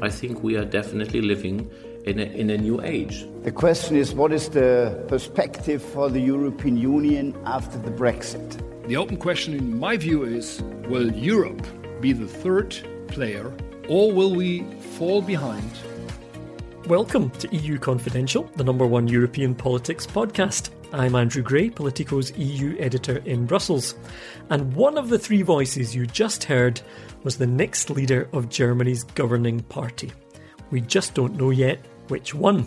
I think we are definitely living in a new age. The question is, what is the perspective for the European Union after the Brexit? The open question, in my view, is, will Europe be the third player or will we fall behind? Welcome to EU Confidential, the number one European politics podcast. I'm Andrew Gray, Politico's EU editor in Brussels. And one of the three voices you just heard was the next leader of Germany's governing party. We just don't know yet which one.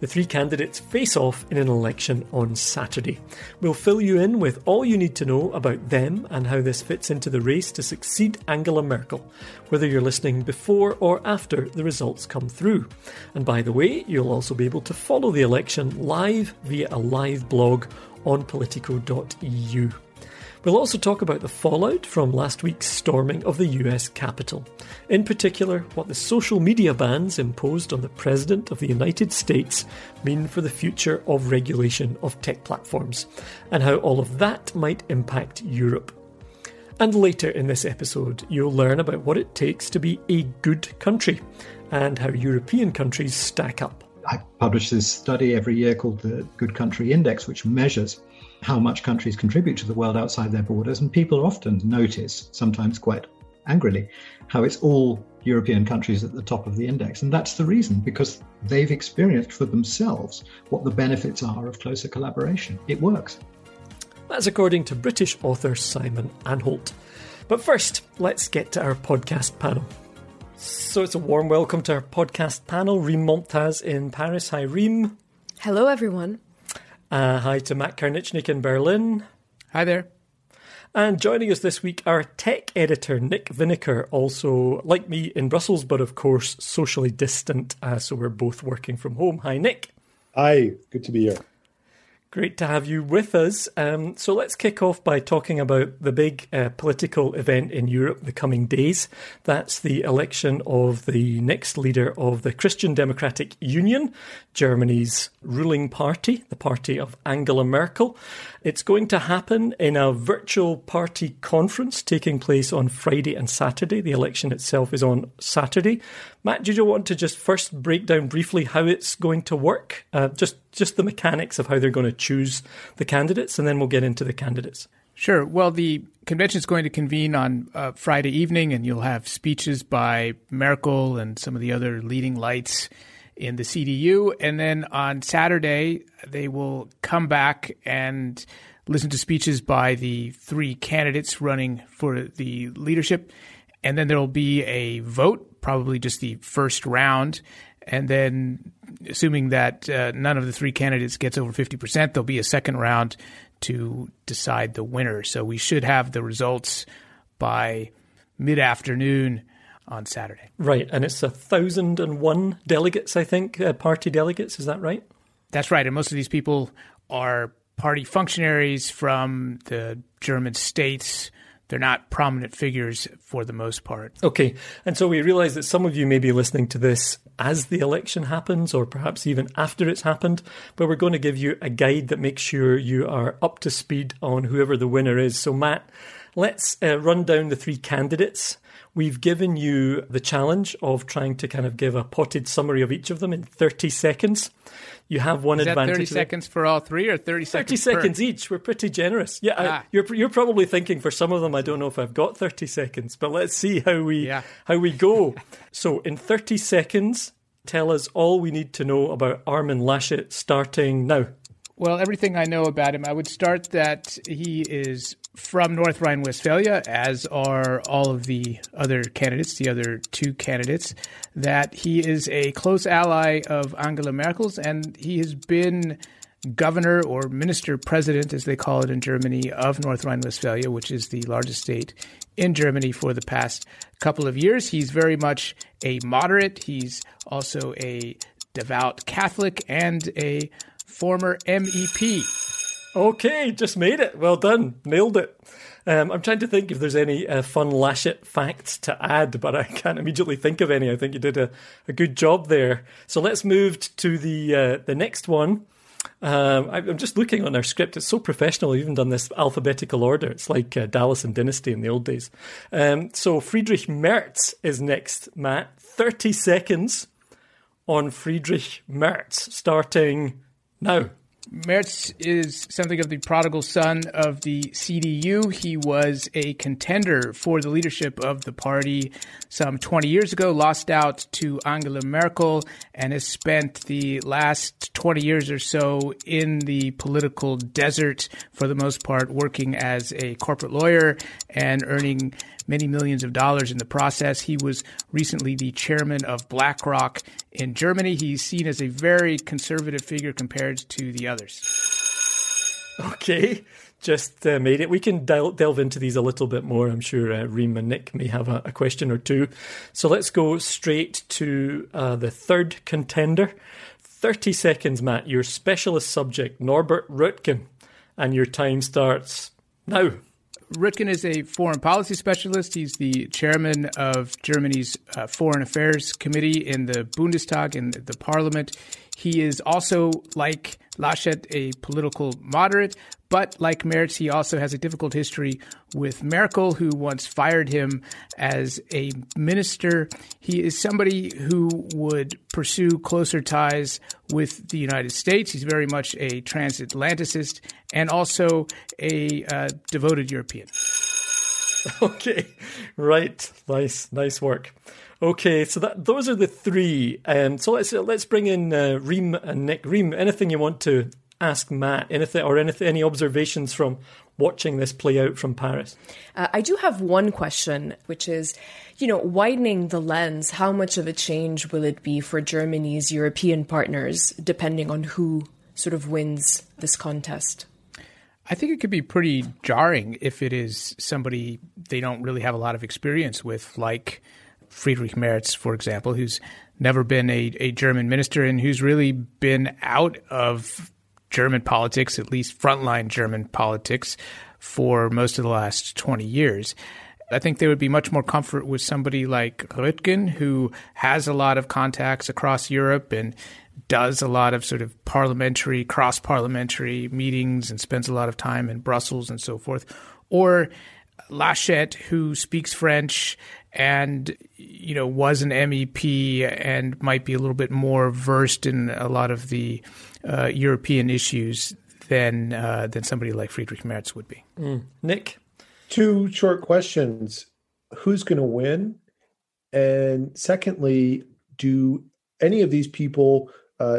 The three candidates face off in an election on Saturday. We'll fill you in with all you need to know about them and how this fits into the race to succeed Angela Merkel, whether you're listening before or after the results come through. And by the way, you'll also be able to follow the election live via a live blog on politico.eu. We'll also talk about the fallout from last week's storming of the US Capitol. In particular, what the social media bans imposed on the President of the United States mean for the future of regulation of tech platforms, and how all of that might impact Europe. And later in this episode, you'll learn about what it takes to be a good country, and how European countries stack up. I publish this study every year called the Good Country Index, which measures how much countries contribute to the world outside their borders, and people often notice, sometimes quite angrily, how it's all European countries at the top of the index. And that's the reason, because they've experienced for themselves what the benefits are of closer collaboration. It works. That's according to British author Simon Anholt. But first, let's get to our podcast panel. So it's a warm welcome to our podcast panel. Reem Montaz in Paris. Hi, Reem. Hello, everyone. Hi to Matt Karnitschnik in Berlin. Hi there. And joining us this week, our tech editor, Nick Vinecker, also, like me, in Brussels, but of course, socially distant, so we're both working from home. Hi, Nick. Hi, good to be here. Great to have you with us. So let's kick off by talking about the big political event in Europe the coming days. That's the election of the next leader of the Christian Democratic Union, Germany's ruling party, the party of Angela Merkel. It's going to happen in a virtual party conference taking place on Friday and Saturday. The election itself is on Saturday. Matt, do you want to just first break down briefly how it's going to work? Just the mechanics of how they're going to choose the candidates, and then we'll get into the candidates. Sure. Well, the convention is going to convene on Friday evening, and you'll have speeches by Merkel and some of the other leading lights in the CDU. And then on Saturday, they will come back and listen to speeches by the three candidates running for the leadership. And then there will be a vote, probably just the first round. And then, assuming that none of the three candidates gets over 50%, there'll be a second round to decide the winner. So we should have the results by mid-afternoon on Saturday. Right. And it's 1,001 delegates, I think, party delegates. Is that right? That's right. And most of these people are party functionaries from the German states. They're not prominent figures for the most part. Okay. And so we realize that some of you may be listening to this as the election happens, or perhaps even after it's happened. But we're going to give you a guide that makes sure you are up to speed on whoever the winner is. So Matt, Let's run down the three candidates. We've given you the challenge of trying to kind of give a potted summary of each of them in 30 seconds. You have one advantage. 30 seconds for all three or 30 seconds 30 seconds each. We're pretty generous. Yeah, you're probably thinking for some of them, I don't know if I've got 30 seconds, but let's see how we go. So in 30 seconds, tell us all we need to know about Armin Laschet starting now. Well, everything I know about him, I would start that he is from North Rhine-Westphalia, as are all of the other candidates, the other two candidates, that he is a close ally of Angela Merkel's, and he has been governor or minister-president, as they call it in Germany, of North Rhine-Westphalia, which is the largest state in Germany for the past couple of years. He's very much a moderate. He's also a devout Catholic and a former MEP. Okay, just made it. Well done. Nailed it. I'm trying to think if there's any fun Laschet facts to add, but I can't immediately think of any. I think you did a good job there. So let's move to the next one. I'm just looking on our script. It's so professional. We've even done this alphabetical order. It's like Dallas and Dynasty in the old days. So Friedrich Merz is next, Matt. 30 seconds on Friedrich Merz, starting now. Merz is something of the prodigal son of the CDU. He was a contender for the leadership of the party some 20 years ago, lost out to Angela Merkel, and has spent the last 20 years or so in the political desert, for the most part, working as a corporate lawyer and earning many millions of dollars in the process. He was recently the chairman of BlackRock in Germany. He's seen as a very conservative figure compared to the others. Okay, just made it. We can delve into these a little bit more. I'm sure Reem and Nick may have a question or two. So let's go straight to the third contender. 30 seconds, Matt. Your specialist subject, Norbert Röttgen. And your time starts now. Röttgen is a foreign policy specialist. He's the chairman of Germany's Foreign Affairs Committee in the Bundestag, in the parliament. He is also, like Laschet, a political moderate, but like Merz, he also has a difficult history with Merkel, who once fired him as a minister. He is somebody who would pursue closer ties with the United States. He's very much a transatlanticist and also a devoted European. Okay, right. Nice work. Okay, so those are the three. So let's bring in Reem and Nick. Reem, anything you want to ask Matt? Anything, any observations from watching this play out from Paris? I do have one question, which is, widening the lens, how much of a change will it be for Germany's European partners, depending on who sort of wins this contest? I think it could be pretty jarring if it is somebody they don't really have a lot of experience with, like Friedrich Merz, for example, who's never been a German minister and who's really been out of German politics, at least frontline German politics, for most of the last 20 years. I think there would be much more comfort with somebody like Röttgen, who has a lot of contacts across Europe and does a lot of sort of parliamentary, cross-parliamentary meetings and spends a lot of time in Brussels and so forth, or Laschet, who speaks French and, was an MEP and might be a little bit more versed in a lot of the European issues than somebody like Friedrich Merz would be. Nick? Two short questions. Who's going to win? And secondly, do any of these people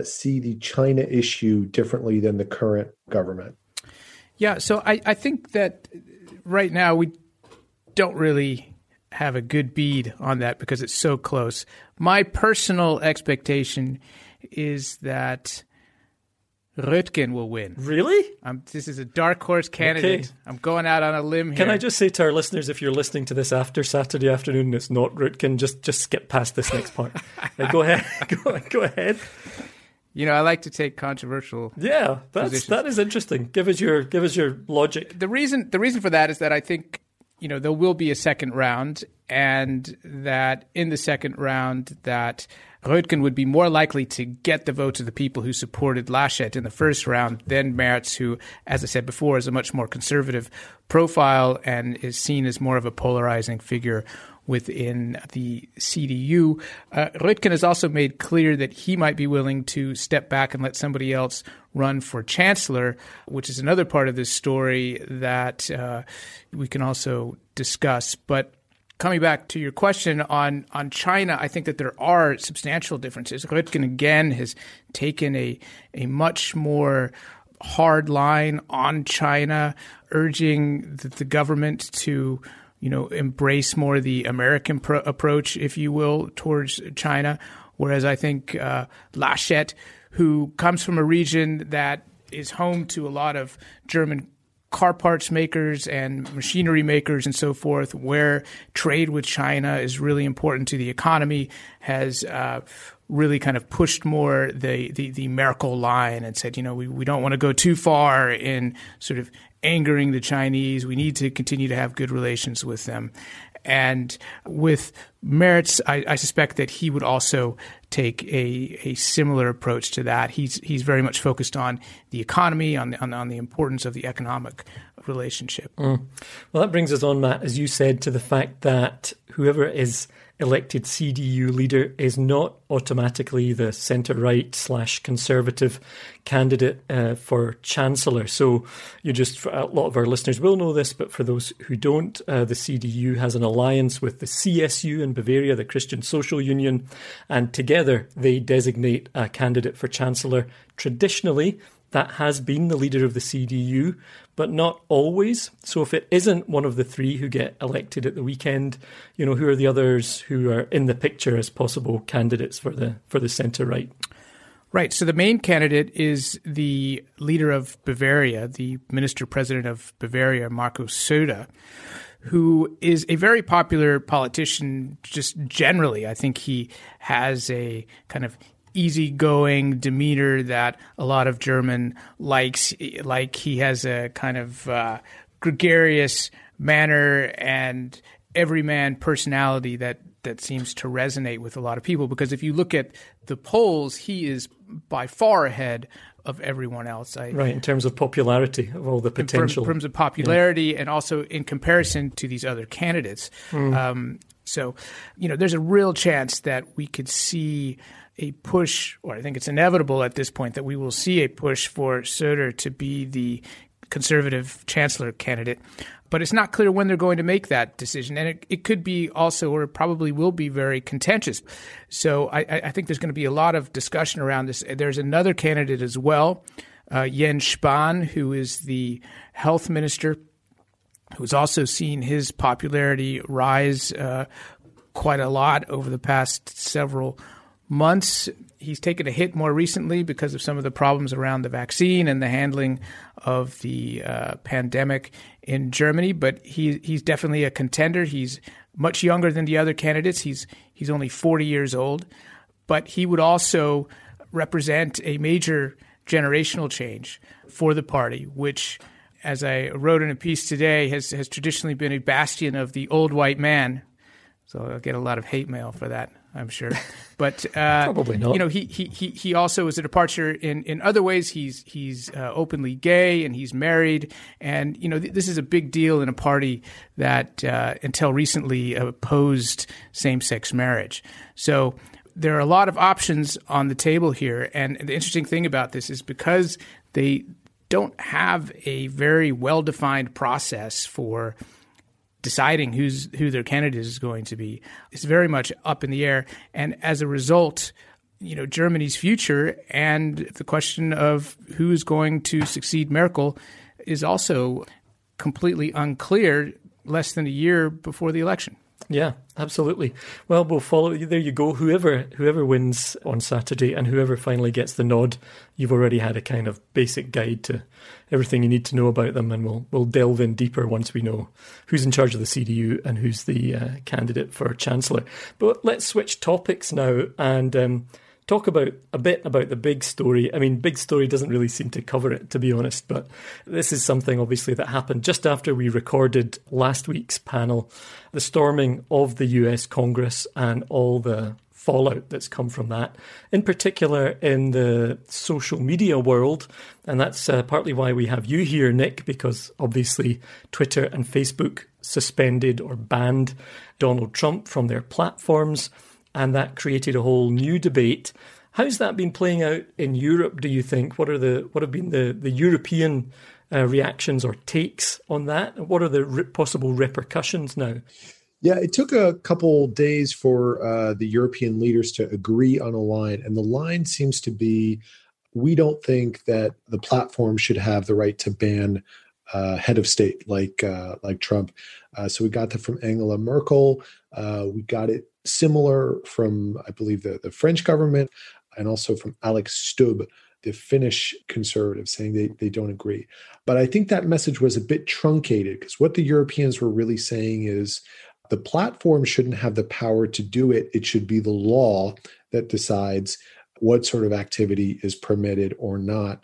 see the China issue differently than the current government? Yeah, so I think that right now we don't really have a good bead on that because it's so close. My personal expectation is that Röttgen will win. Really? This is a dark horse candidate. Okay. I'm going out on a limb here. Can I just say to our listeners, if you're listening to this after Saturday afternoon and it's not Röttgen, just skip past this next part. Go ahead. Go ahead. I like to take controversial. Yeah, that is interesting. Give us your logic. The reason for that is that I think you know, there will be a second round, and that in the second round that Röttgen would be more likely to get the votes of the people who supported Laschet in the first round than Merz, who, as I said before, is a much more conservative profile and is seen as more of a polarizing figure within the CDU. Röttgen has also made clear that he might be willing to step back and let somebody else run for chancellor, which is another part of this story that we can also discuss. But coming back to your question on China, I think that there are substantial differences. Röttgen, again, has taken a much more hard line on China, urging the government to embrace more the American approach, if you will, towards China. Whereas I think Laschet, who comes from a region that is home to a lot of German car parts makers and machinery makers and so forth, where trade with China is really important to the economy, has really kind of pushed more the Merkel line and said, we don't want to go too far in sort of angering the Chinese. We need to continue to have good relations with them. And with Merz, I suspect that he would also take a similar approach to that. He's very much focused on the economy, on the importance of the economic relationship. Mm. Well, that brings us on, Matt, as you said, to the fact that whoever is elected CDU leader is not automatically the centre-right / conservative candidate for chancellor. So a lot of our listeners will know this, but for those who don't, the CDU has an alliance with the CSU in Bavaria, the Christian Social Union, and together they designate a candidate for chancellor. Traditionally, that has been the leader of the CDU, but not always. So if it isn't one of the three who get elected at the weekend, who are the others who are in the picture as possible candidates for the centre-right? Right. So the main candidate is the leader of Bavaria, the minister-president of Bavaria, Markus Söder, who is a very popular politician just generally. I think he has a kind of easygoing demeanor that a lot of German likes. Like, he has a kind of gregarious manner and everyman personality that seems to resonate with a lot of people, because if you look at the polls, he is by far ahead of everyone else. Right, in terms of popularity, of all the potential. In terms of popularity, yeah. And also in comparison to these other candidates. Mm. So, there's a real chance that we could see a push, or I think it's inevitable at this point that we will see a push for Söder to be the conservative chancellor candidate. But it's not clear when they're going to make that decision. And it could be also, or probably will be, very contentious. So I think there's going to be a lot of discussion around this. There's another candidate as well, Jens Spahn, who is the health minister, who's also seen his popularity rise quite a lot over the past several months. He's taken a hit more recently because of some of the problems around the vaccine and the handling of the pandemic in Germany, but he's definitely a contender. He's much younger than the other candidates. He's only 40 years old, but he would also represent a major generational change for the party, which, as I wrote in a piece today, has traditionally been a bastion of the old white man. So I'll get a lot of hate mail for that, I'm sure. But probably not. He also is a departure in other ways. He's openly gay and he's married, and this is a big deal in a party that until recently opposed same-sex marriage. So there are a lot of options on the table here, and the interesting thing about this is because they don't have a very well-defined process for deciding who their candidate is going to be. It's very much up in the air. And as a result, Germany's future and the question of who is going to succeed Merkel is also completely unclear less than a year before the election. Yeah, absolutely. Well, we'll follow. There you go. Whoever wins on Saturday and whoever finally gets the nod, you've already had a kind of basic guide to everything you need to know about them, and we'll delve in deeper once we know who's in charge of the CDU and who's the candidate for chancellor. But let's switch topics now and talk about a bit about the big story. I mean, big story doesn't really seem to cover it, to be honest, but this is something obviously that happened just after we recorded last week's panel, the storming of the US Congress and all the fallout that's come from that, in particular in the social media world. And that's partly why we have you here, Nick, because obviously Twitter and Facebook suspended or banned Donald Trump from their platforms, and that created a whole new debate. How's that been playing out in Europe, do you think? What have been the European reactions or takes on that? And what are the possible repercussions now? Yeah, it took a couple days for the European leaders to agree on a line. And the line seems to be, we don't think that the platform should have the right to ban head of state like Trump. So we got that from Angela Merkel. We got it similar from, I believe, the French government, and also from Alex Stubb, the Finnish conservative, saying they don't agree. But I think that message was a bit truncated, because what the Europeans were really saying is, the platform shouldn't have the power to do it. It should be the law that decides what sort of activity is permitted or not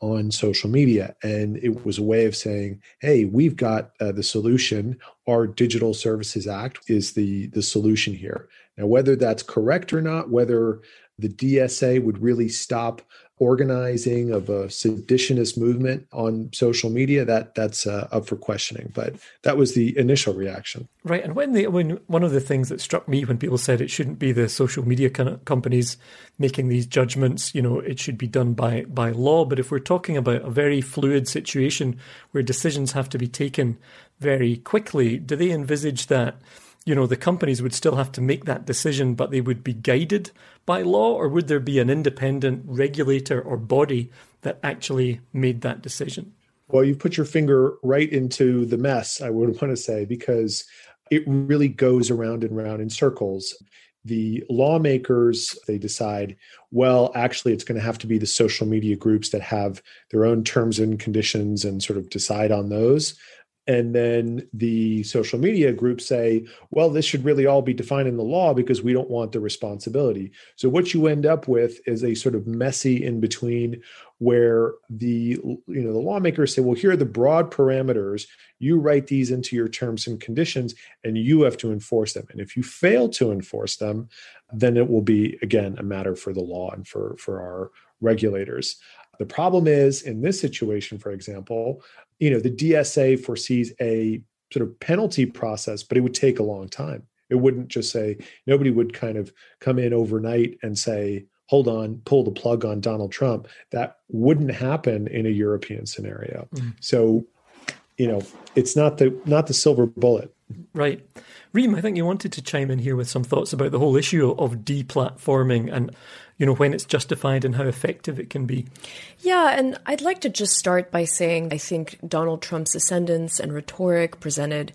on social media. And it was a way of saying, hey, we've got the solution. Our Digital Services Act is the solution here. Now, whether that's correct or not, whether the DSA would really stop organizing of a seditionist movement on social media, that's up for questioning. But that was the initial reaction. Right. And when one of the things that struck me when people said it shouldn't be the social media companies making these judgments, you know, it should be done by law. But if we're talking about a very fluid situation where decisions have to be taken very quickly, do they envisage that, you know, the companies would still have to make that decision, but they would be guided by law? Or would there be an independent regulator or body that actually made that decision? Well, you've put your finger right into the mess, I would want to say, because it really goes around and round in circles. The lawmakers, they decide, well, actually, it's going to have to be the social media groups that have their own terms and conditions and sort of decide on those. And then the social media groups say, well, this should really all be defined in the law because we don't want the responsibility. So what you end up with is a sort of messy in between where the lawmakers say, well, here are the broad parameters. You write these into your terms and conditions, and you have to enforce them. And if you fail to enforce them, then it will be, again, a matter for the law and for our regulators. The problem is, in this situation, for example, you know, the DSA foresees a sort of penalty process, but it would take a long time. It wouldn't just say, nobody would kind of come in overnight and say, hold on, pull the plug on Donald Trump. That wouldn't happen in a European scenario. Mm. So, you know, it's not the silver bullet. Right. Reem, I think you wanted to chime in here with some thoughts about the whole issue of deplatforming and, you know, when it's justified and how effective it can be. Yeah, and I'd like to just start by saying I think Donald Trump's ascendance and rhetoric presented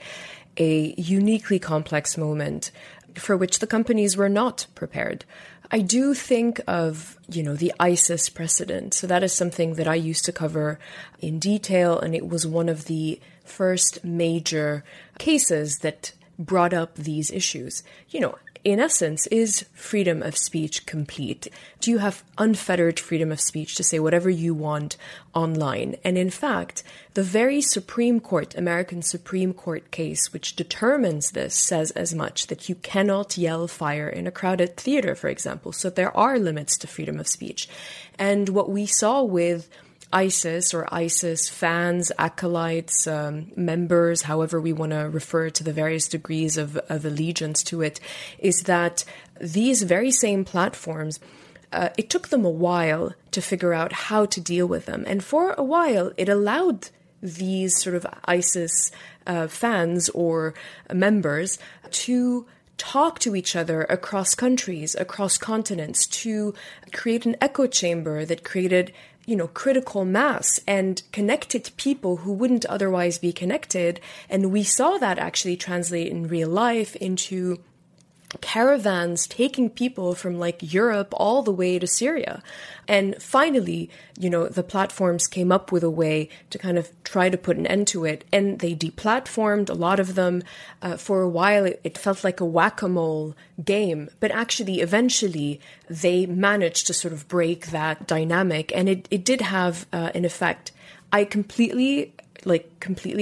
a uniquely complex moment for which the companies were not prepared. I do think of, you know, the ISIS precedent. So that is something that I used to cover in detail, and it was one of the first major cases that brought up these issues. You know, in essence, is freedom of speech complete? Do you have unfettered freedom of speech to say whatever you want online? And in fact, the very Supreme Court, American Supreme Court case, which determines this, says as much, that you cannot yell fire in a crowded theater, for example. So there are limits to freedom of speech. And what we saw with ISIS or ISIS fans, acolytes, members, however we want to refer to the various degrees of allegiance to it, is that these very same platforms, it took them a while to figure out how to deal with them. And for a while, it allowed these sort of ISIS fans or members to talk to each other across countries, across continents, to create an echo chamber that created, you know, critical mass and connected people who wouldn't otherwise be connected. And we saw that actually translate in real life into caravans taking people from like Europe all the way to Syria. And finally, you know, the platforms came up with a way to kind of try to put an end to it. And they deplatformed a lot of them. For a while, it felt like a whack-a-mole game. But actually, eventually, they managed to sort of break that dynamic. And it did have an effect. I completely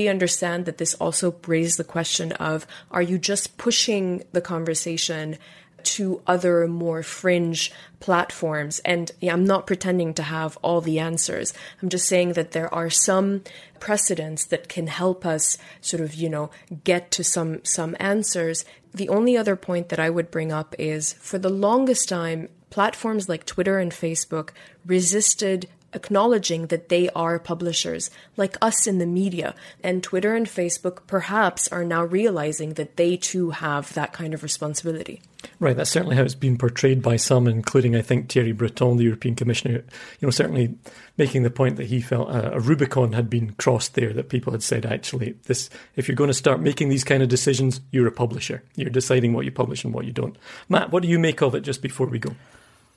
understand that this also raises the question of, are you just pushing the conversation to other more fringe platforms? And yeah, I'm not pretending to have all the answers. I'm just saying that there are some precedents that can help us sort of, you know, get to some answers. The only other point that I would bring up is, for the longest time, platforms like Twitter and Facebook resisted acknowledging that they are publishers, like us in the media. And Twitter and Facebook perhaps are now realizing that they too have that kind of responsibility. Right, that's certainly how it's been portrayed by some, including, I think, Thierry Breton, the European Commissioner, you know, certainly making the point that he felt a Rubicon had been crossed there, that people had said, actually, this, if you're going to start making these kind of decisions, you're a publisher. You're deciding what you publish and what you don't. Matt, what do you make of it just before we go?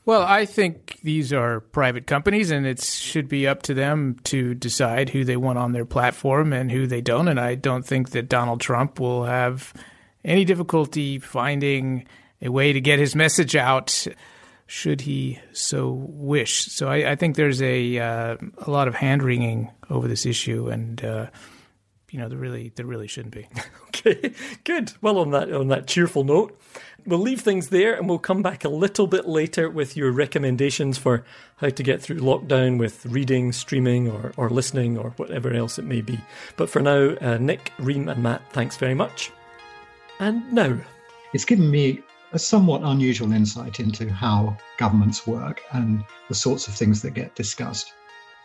Well, I think these are private companies, and it should be up to them to decide who they want on their platform and who they don't. And I don't think that Donald Trump will have any difficulty finding a way to get his message out should he so wish. So I think there's a lot of hand-wringing over this issue, and you know, there really shouldn't be. Okay, good. Well, on that cheerful note, we'll leave things there, and we'll come back a little bit later with your recommendations for how to get through lockdown with reading, streaming, or listening, or whatever else it may be. But for now, Nick, Reem, and Matt, thanks very much. And now, it's given me a somewhat unusual insight into how governments work and the sorts of things that get discussed,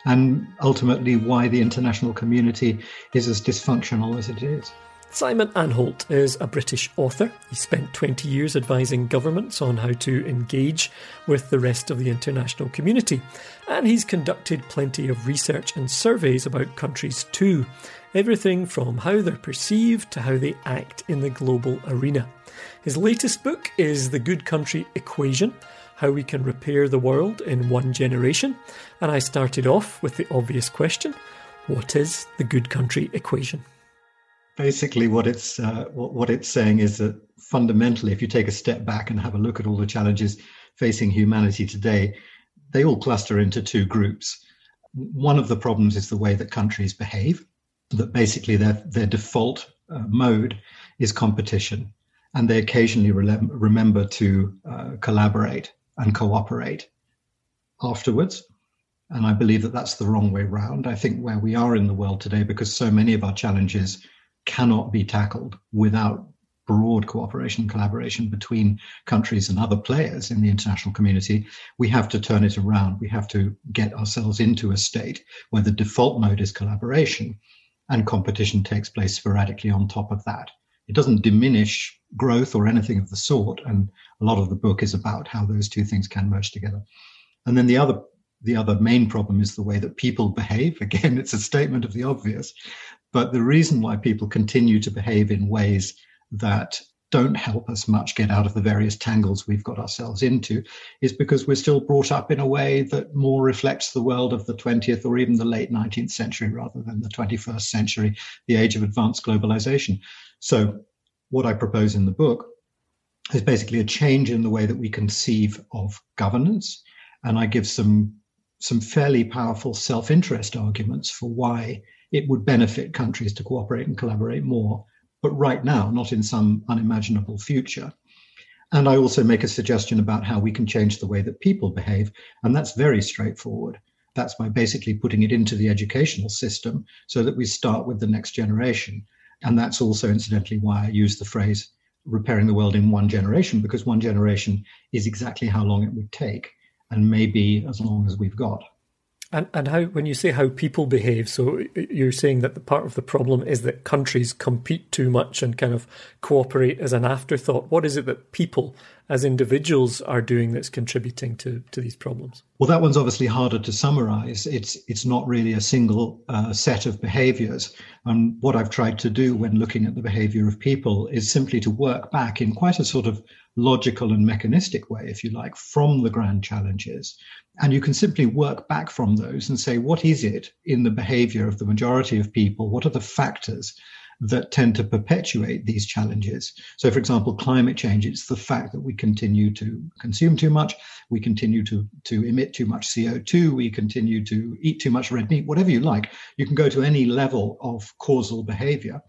and ultimately why the international community is as dysfunctional as it is. Simon Anholt is a British author. He spent 20 years advising governments on how to engage with the rest of the international community. And he's conducted plenty of research and surveys about countries too. Everything from how they're perceived to how they act in the global arena. His latest book is The Good Country Equation: How We Can Repair the World in One Generation. And I started off with the obvious question, what is the Good Country Equation? Basically, what it's saying is that fundamentally, if you take a step back and have a look at all the challenges facing humanity today, they all cluster into two groups. One of the problems is the way that countries behave, that basically their default mode is competition, and they occasionally remember to collaborate and cooperate afterwards. And I believe that that's the wrong way round. I think where we are in the world today, because so many of our challenges cannot be tackled without broad cooperation and collaboration between countries and other players in the international community, we have to turn it around. We have to get ourselves into a state where the default mode is collaboration and competition takes place sporadically on top of that. It doesn't diminish growth or anything of the sort, and a lot of the book is about how those two things can merge together. And then the other main problem is the way that people behave. Again, it's a statement of the obvious, but the reason why people continue to behave in ways that don't help us much get out of the various tangles we've got ourselves into is because we're still brought up in a way that more reflects the world of the 20th or even the late 19th century rather than the 21st century, the age of advanced globalization. So what I propose in the book is basically a change in the way that we conceive of governance. And I give some fairly powerful self-interest arguments for why it would benefit countries to cooperate and collaborate more, but right now, not in some unimaginable future. And I also make a suggestion about how we can change the way that people behave, and that's very straightforward. That's by basically putting it into the educational system so that we start with the next generation. And that's also, incidentally, why I use the phrase repairing the world in one generation, because one generation is exactly how long it would take, and maybe as long as we've got. And how, when you say how people behave, so you're saying that the part of the problem is that countries compete too much and kind of cooperate as an afterthought. What is it that people as individuals are doing that's contributing to these problems? Well, that one's obviously harder to summarize. It's not really a single set of behaviors. And what I've tried to do when looking at the behavior of people is simply to work back in quite a sort of logical and mechanistic way, if you like, from the grand challenges. And you can simply work back from those and say, what is it in the behavior of the majority of people? What are the factors that tend to perpetuate these challenges? So, for example, climate change, it's the fact that we continue to consume too much, we continue to emit too much CO2, we continue to eat too much red meat, whatever you like. You can go to any level of causal behavior.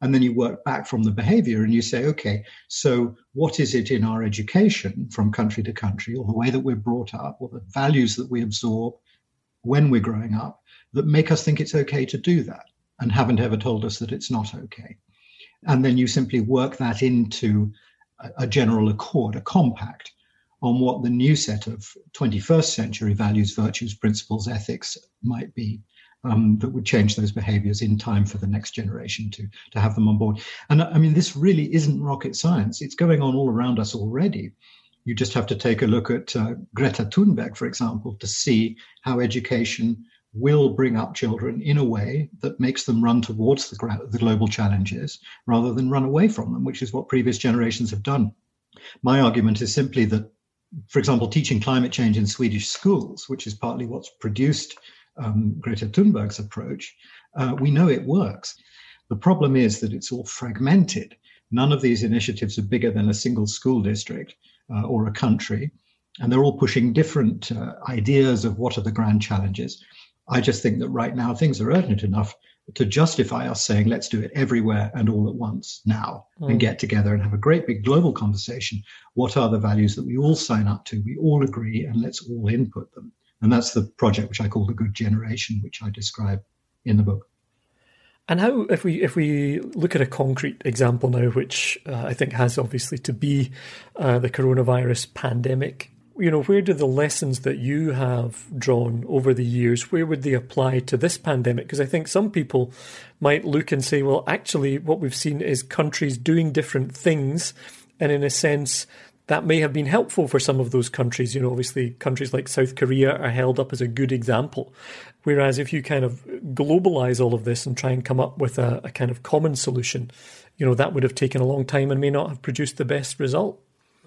And then you work back from the behavior and you say, okay, so what is it in our education from country to country, or the way that we're brought up, or the values that we absorb when we're growing up that make us think it's okay to do that and haven't ever told us that it's not okay? And then you simply work that into a general accord, a compact on what the new set of 21st century values, virtues, principles, ethics might be. That would change those behaviors in time for the next generation to have them on board. And I mean, this really isn't rocket science. It's going on all around us already. You just have to take a look at Greta Thunberg, for example, to see how education will bring up children in a way that makes them run towards the global challenges rather than run away from them, which is what previous generations have done. My argument is simply that, for example, teaching climate change in Swedish schools, which is partly what's produced Greta Thunberg's approach, we know it works. The problem is that it's all fragmented. None of these initiatives are bigger than a single school district or a country, and they're all pushing different ideas of what are the grand challenges. I just think that right now things are urgent enough to justify us saying, let's do it everywhere and all at once now and get together and have a great big global conversation. What are the values that we all sign up to? We all agree, and let's all input them. And that's the project which I call The Good Generation, which I describe in the book. And how, if we look at a concrete example now, which I think has obviously to be the coronavirus pandemic, you know, where do the lessons that you have drawn over the years, where would they apply to this pandemic? Because I think some people might look and say, well, actually, what we've seen is countries doing different things, and in a sense, that may have been helpful for some of those countries. You know, obviously countries like South Korea are held up as a good example. Whereas if you kind of globalize all of this and try and come up with a kind of common solution, you know, that would have taken a long time and may not have produced the best result.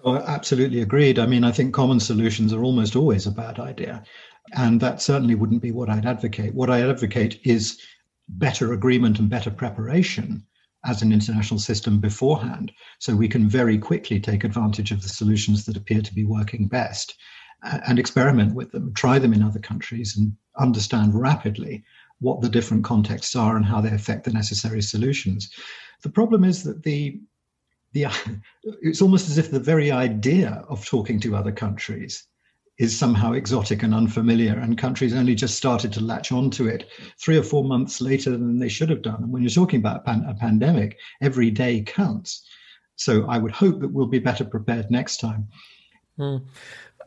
Oh, absolutely agreed. I mean, I think common solutions are almost always a bad idea. And that certainly wouldn't be what I'd advocate. What I advocate is better agreement and better preparation as an international system beforehand, so we can very quickly take advantage of the solutions that appear to be working best and experiment with them, try them in other countries, and understand rapidly what the different contexts are and how they affect the necessary solutions. The problem is that it's almost as if the very idea of talking to other countries is somehow exotic and unfamiliar, and countries only just started to latch onto it 3 or 4 months later than they should have done. And when you're talking about a pandemic, every day counts. So I would hope that we'll be better prepared next time. Mm.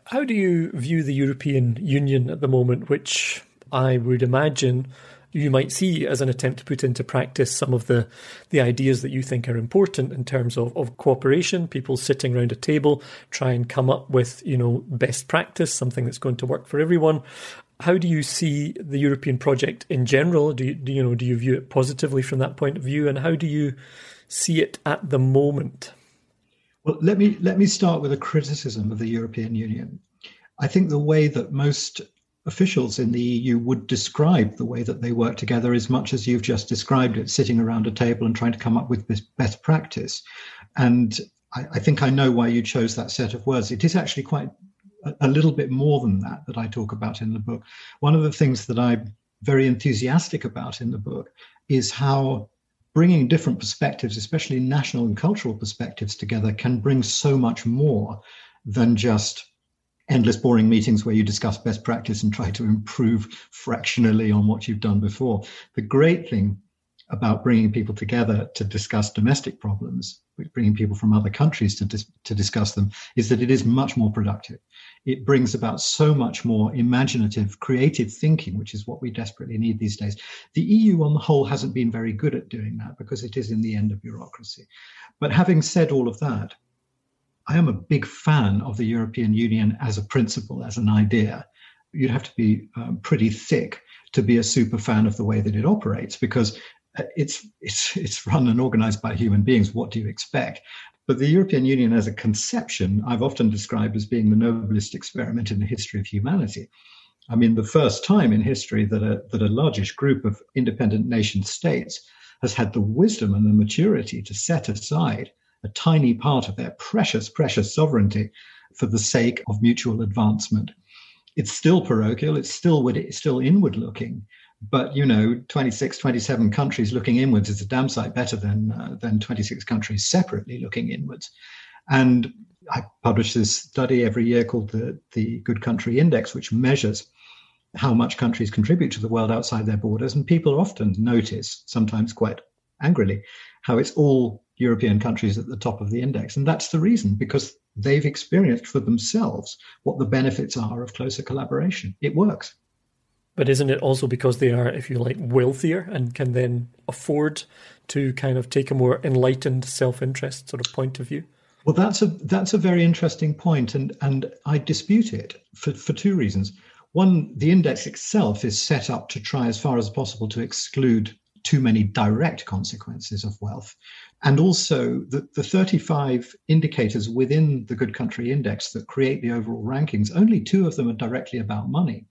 How do you view the European Union at the moment, which I would imagine you might see as an attempt to put into practice some of the ideas that you think are important in terms of cooperation, people sitting around a table, try and come up with, you know, best practice, something that's going to work for everyone. How do you see the European project in general? Do you view it positively from that point of view? And how do you see it at the moment? Well, let me start with a criticism of the European Union. I think the way that most officials in the EU would describe the way that they work together as much as you've just described it, sitting around a table and trying to come up with best practice. And I think I know why you chose that set of words. It is actually quite a little bit more than that I talk about in the book. One of the things that I'm very enthusiastic about in the book is how bringing different perspectives, especially national and cultural perspectives together, can bring so much more than just endless boring meetings where you discuss best practice and try to improve fractionally on what you've done before. The great thing about bringing people together to discuss domestic problems, bringing people from other countries to discuss them, is that it is much more productive. It brings about so much more imaginative, creative thinking, which is what we desperately need these days. The EU on the whole hasn't been very good at doing that because it is in the end a bureaucracy. But having said all of that, I am a big fan of the European Union as a principle, as an idea. You'd have to be pretty thick to be a super fan of the way that it operates, because It's run and organized by human beings. What do you expect? But the European Union as a conception, I've often described as being the noblest experiment in the history of humanity. I mean, the first time in history that a largish group of independent nation states has had the wisdom and the maturity to set aside a tiny part of their precious, precious sovereignty for the sake of mutual advancement. It's still parochial, it's still inward-looking, but, you know, 26, 27 countries looking inwards is a damn sight better than 26 countries separately looking inwards. And I publish this study every year called the Good Country Index, which measures how much countries contribute to the world outside their borders. And people often notice, sometimes quite angrily, how it's all European countries at the top of the index. And that's the reason, because they've experienced for themselves what the benefits are of closer collaboration. It works. But isn't it also because they are, if you like, wealthier and can then afford to kind of take a more enlightened self-interest sort of point of view? Well, that's a very interesting point, and I dispute it for two reasons. One, the index itself is set up to try as far as possible to exclude too many direct consequences of wealth. And also, the 35 indicators within the Good Country Index that create the overall rankings, only two of them are directly about money.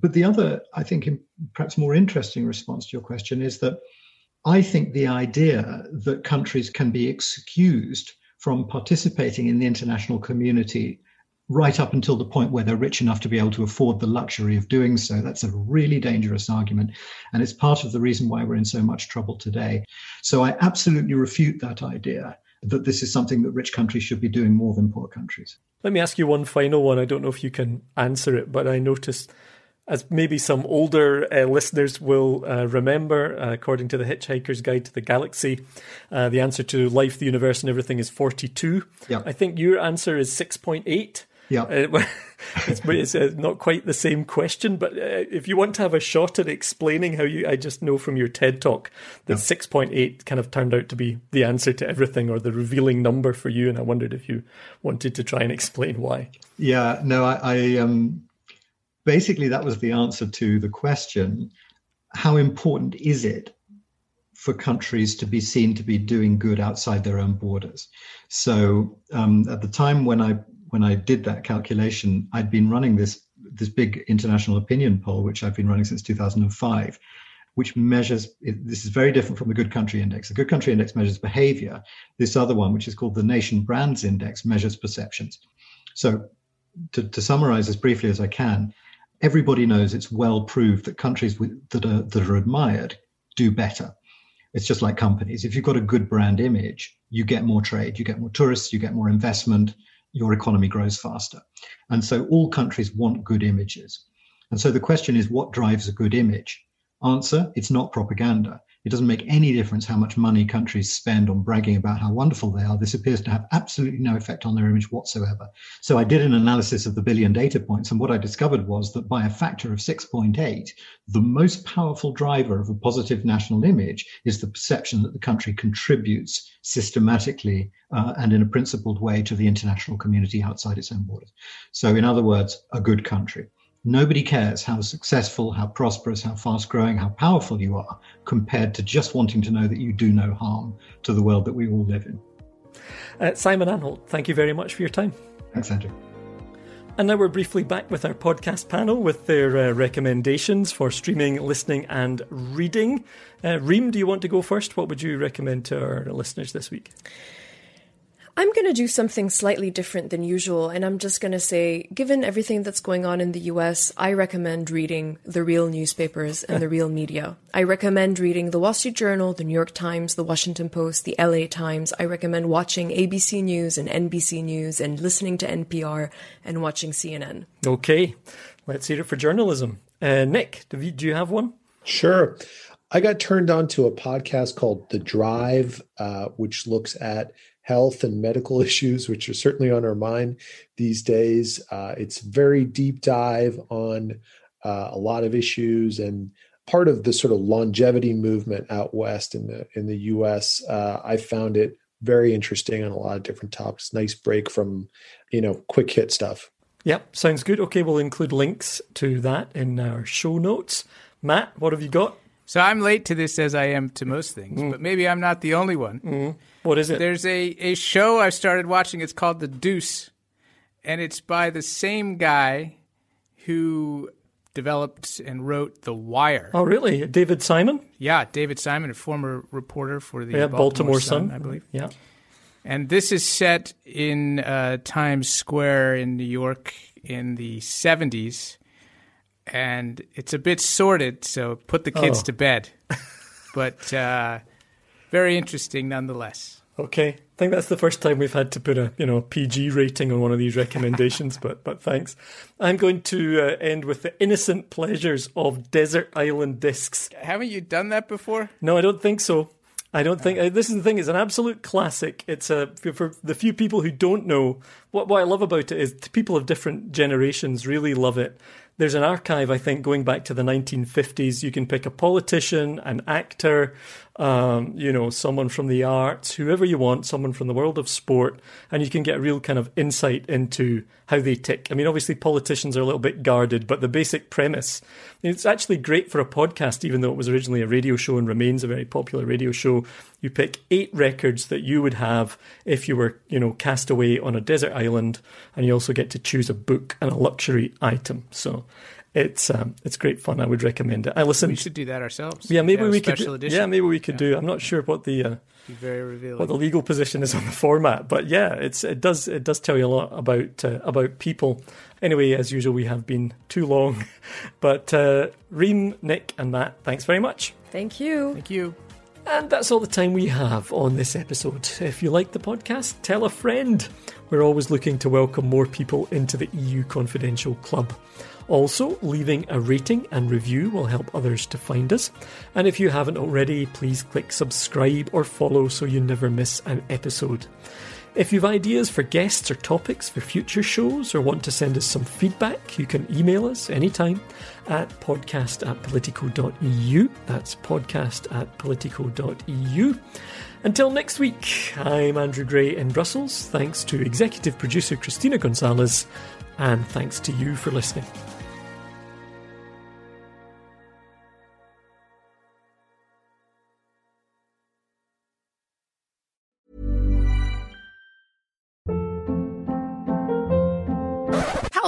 But the other, I think, perhaps more interesting response to your question is that I think the idea that countries can be excused from participating in the international community right up until the point where they're rich enough to be able to afford the luxury of doing so. That's a really dangerous argument, and it's part of the reason why we're in so much trouble today. So I absolutely refute that idea that this is something that rich countries should be doing more than poor countries. Let me ask you one final one. I don't know if you can answer it, but I noticed, as maybe some older listeners will remember, according to the Hitchhiker's Guide to the Galaxy, the answer to life, the universe, and everything is 42. Yeah. I think your answer is 6.8. Yeah, it's not quite the same question, but if you want to have a shot at explaining how I just know from your TED Talk that 6.8 kind of turned out to be the answer to everything, or the revealing number for you, and I wondered if you wanted to try and explain why. Yeah, no, I basically, that was the answer to the question, how important is it for countries to be seen to be doing good outside their own borders? So at the time when I did that calculation, I'd been running this big international opinion poll, which I've been running since 2005, which measures, this is very different from the Good Country Index. The Good Country Index measures behavior. This other one, which is called the Nation Brands Index, measures perceptions. So to summarize as briefly as I can, everybody knows it's well proved that countries that are admired do better. It's just like companies. If you've got a good brand image, you get more trade, you get more tourists, you get more investment, your economy grows faster. And so all countries want good images. And so the question is, what drives a good image? Answer, it's not propaganda. It doesn't make any difference how much money countries spend on bragging about how wonderful they are. This appears to have absolutely no effect on their image whatsoever. So I did an analysis of the billion data points, and what I discovered was that by a factor of 6.8, the most powerful driver of a positive national image is the perception that the country contributes systematically and in a principled way to the international community outside its own borders. So in other words, a good country. Nobody cares how successful, how prosperous, how fast-growing, how powerful you are, compared to just wanting to know that you do no harm to the world that we all live in. Simon Anholt, thank you very much for your time. Thanks, Andrew. And now we're briefly back with our podcast panel with their recommendations for streaming, listening and reading. Reem, do you want to go first? What would you recommend to our listeners this week? I'm going to do something slightly different than usual, and I'm just going to say, given everything that's going on in the US, I recommend reading the real newspapers and the real media. I recommend reading The Wall Street Journal, The New York Times, The Washington Post, The LA Times. I recommend watching ABC News and NBC News and listening to NPR and watching CNN. Okay, let's hear it for journalism. Nick, do you have one? Sure. I got turned on to a podcast called The Drive, which looks at health and medical issues, which are certainly on our mind these days. It's very deep dive on a lot of issues, and part of the sort of longevity movement out west in the US. I found it very interesting on a lot of different topics. Nice break from, quick hit stuff. Yep. Sounds good. Okay. We'll include links to that in our show notes. Matt, what have you got? So I'm late to this as I am to most things, but maybe I'm not the only one. What is it? There's a show I started watching. It's called The Deuce, and it's by the same guy who developed and wrote The Wire. Oh, really? David Simon? Yeah, David Simon, a former reporter for the Baltimore Sun, I believe. Yeah. And this is set in Times Square in New York in the 70s. And it's a bit sordid, so put the kids to bed. But very interesting nonetheless. Okay. I think that's the first time we've had to put a PG rating on one of these recommendations, but thanks. I'm going to end with the innocent pleasures of desert island discs. Haven't you done that before? No, I don't think so. I don't think this is the thing. It's an absolute classic. It's for the few people who don't know. What I love about it is people of different generations really love it. There's an archive, I think, going back to the 1950s. You can pick a politician, an actor, someone from the arts, whoever you want, someone from the world of sport, and you can get a real kind of insight into how they tick. I mean, obviously, politicians are a little bit guarded, but the basic premise, it's actually great for a podcast, even though it was originally a radio show and remains a very popular radio show. You pick 8 records that you would have if you were, cast away on a desert island, and you also get to choose a book and a luxury item. So it's great fun. I would recommend it. We should do that ourselves. Yeah, maybe we could. Yeah, maybe we could do. I'm not sure what the legal position is on the format, but yeah, it does tell you a lot about people. Anyway, as usual, we have been too long, but Reem, Nick, and Matt, thanks very much. Thank you. Thank you. And that's all the time we have on this episode. If you like the podcast, tell a friend. We're always looking to welcome more people into the EU Confidential Club. Also, leaving a rating and review will help others to find us. And if you haven't already, please click subscribe or follow so you never miss an episode. If you've ideas for guests or topics for future shows or want to send us some feedback, you can email us anytime at podcast@politico.eu. That's podcast@politico.eu. Until next week, I'm Andrew Gray in Brussels. Thanks to executive producer Christina Gonzalez, and thanks to you for listening.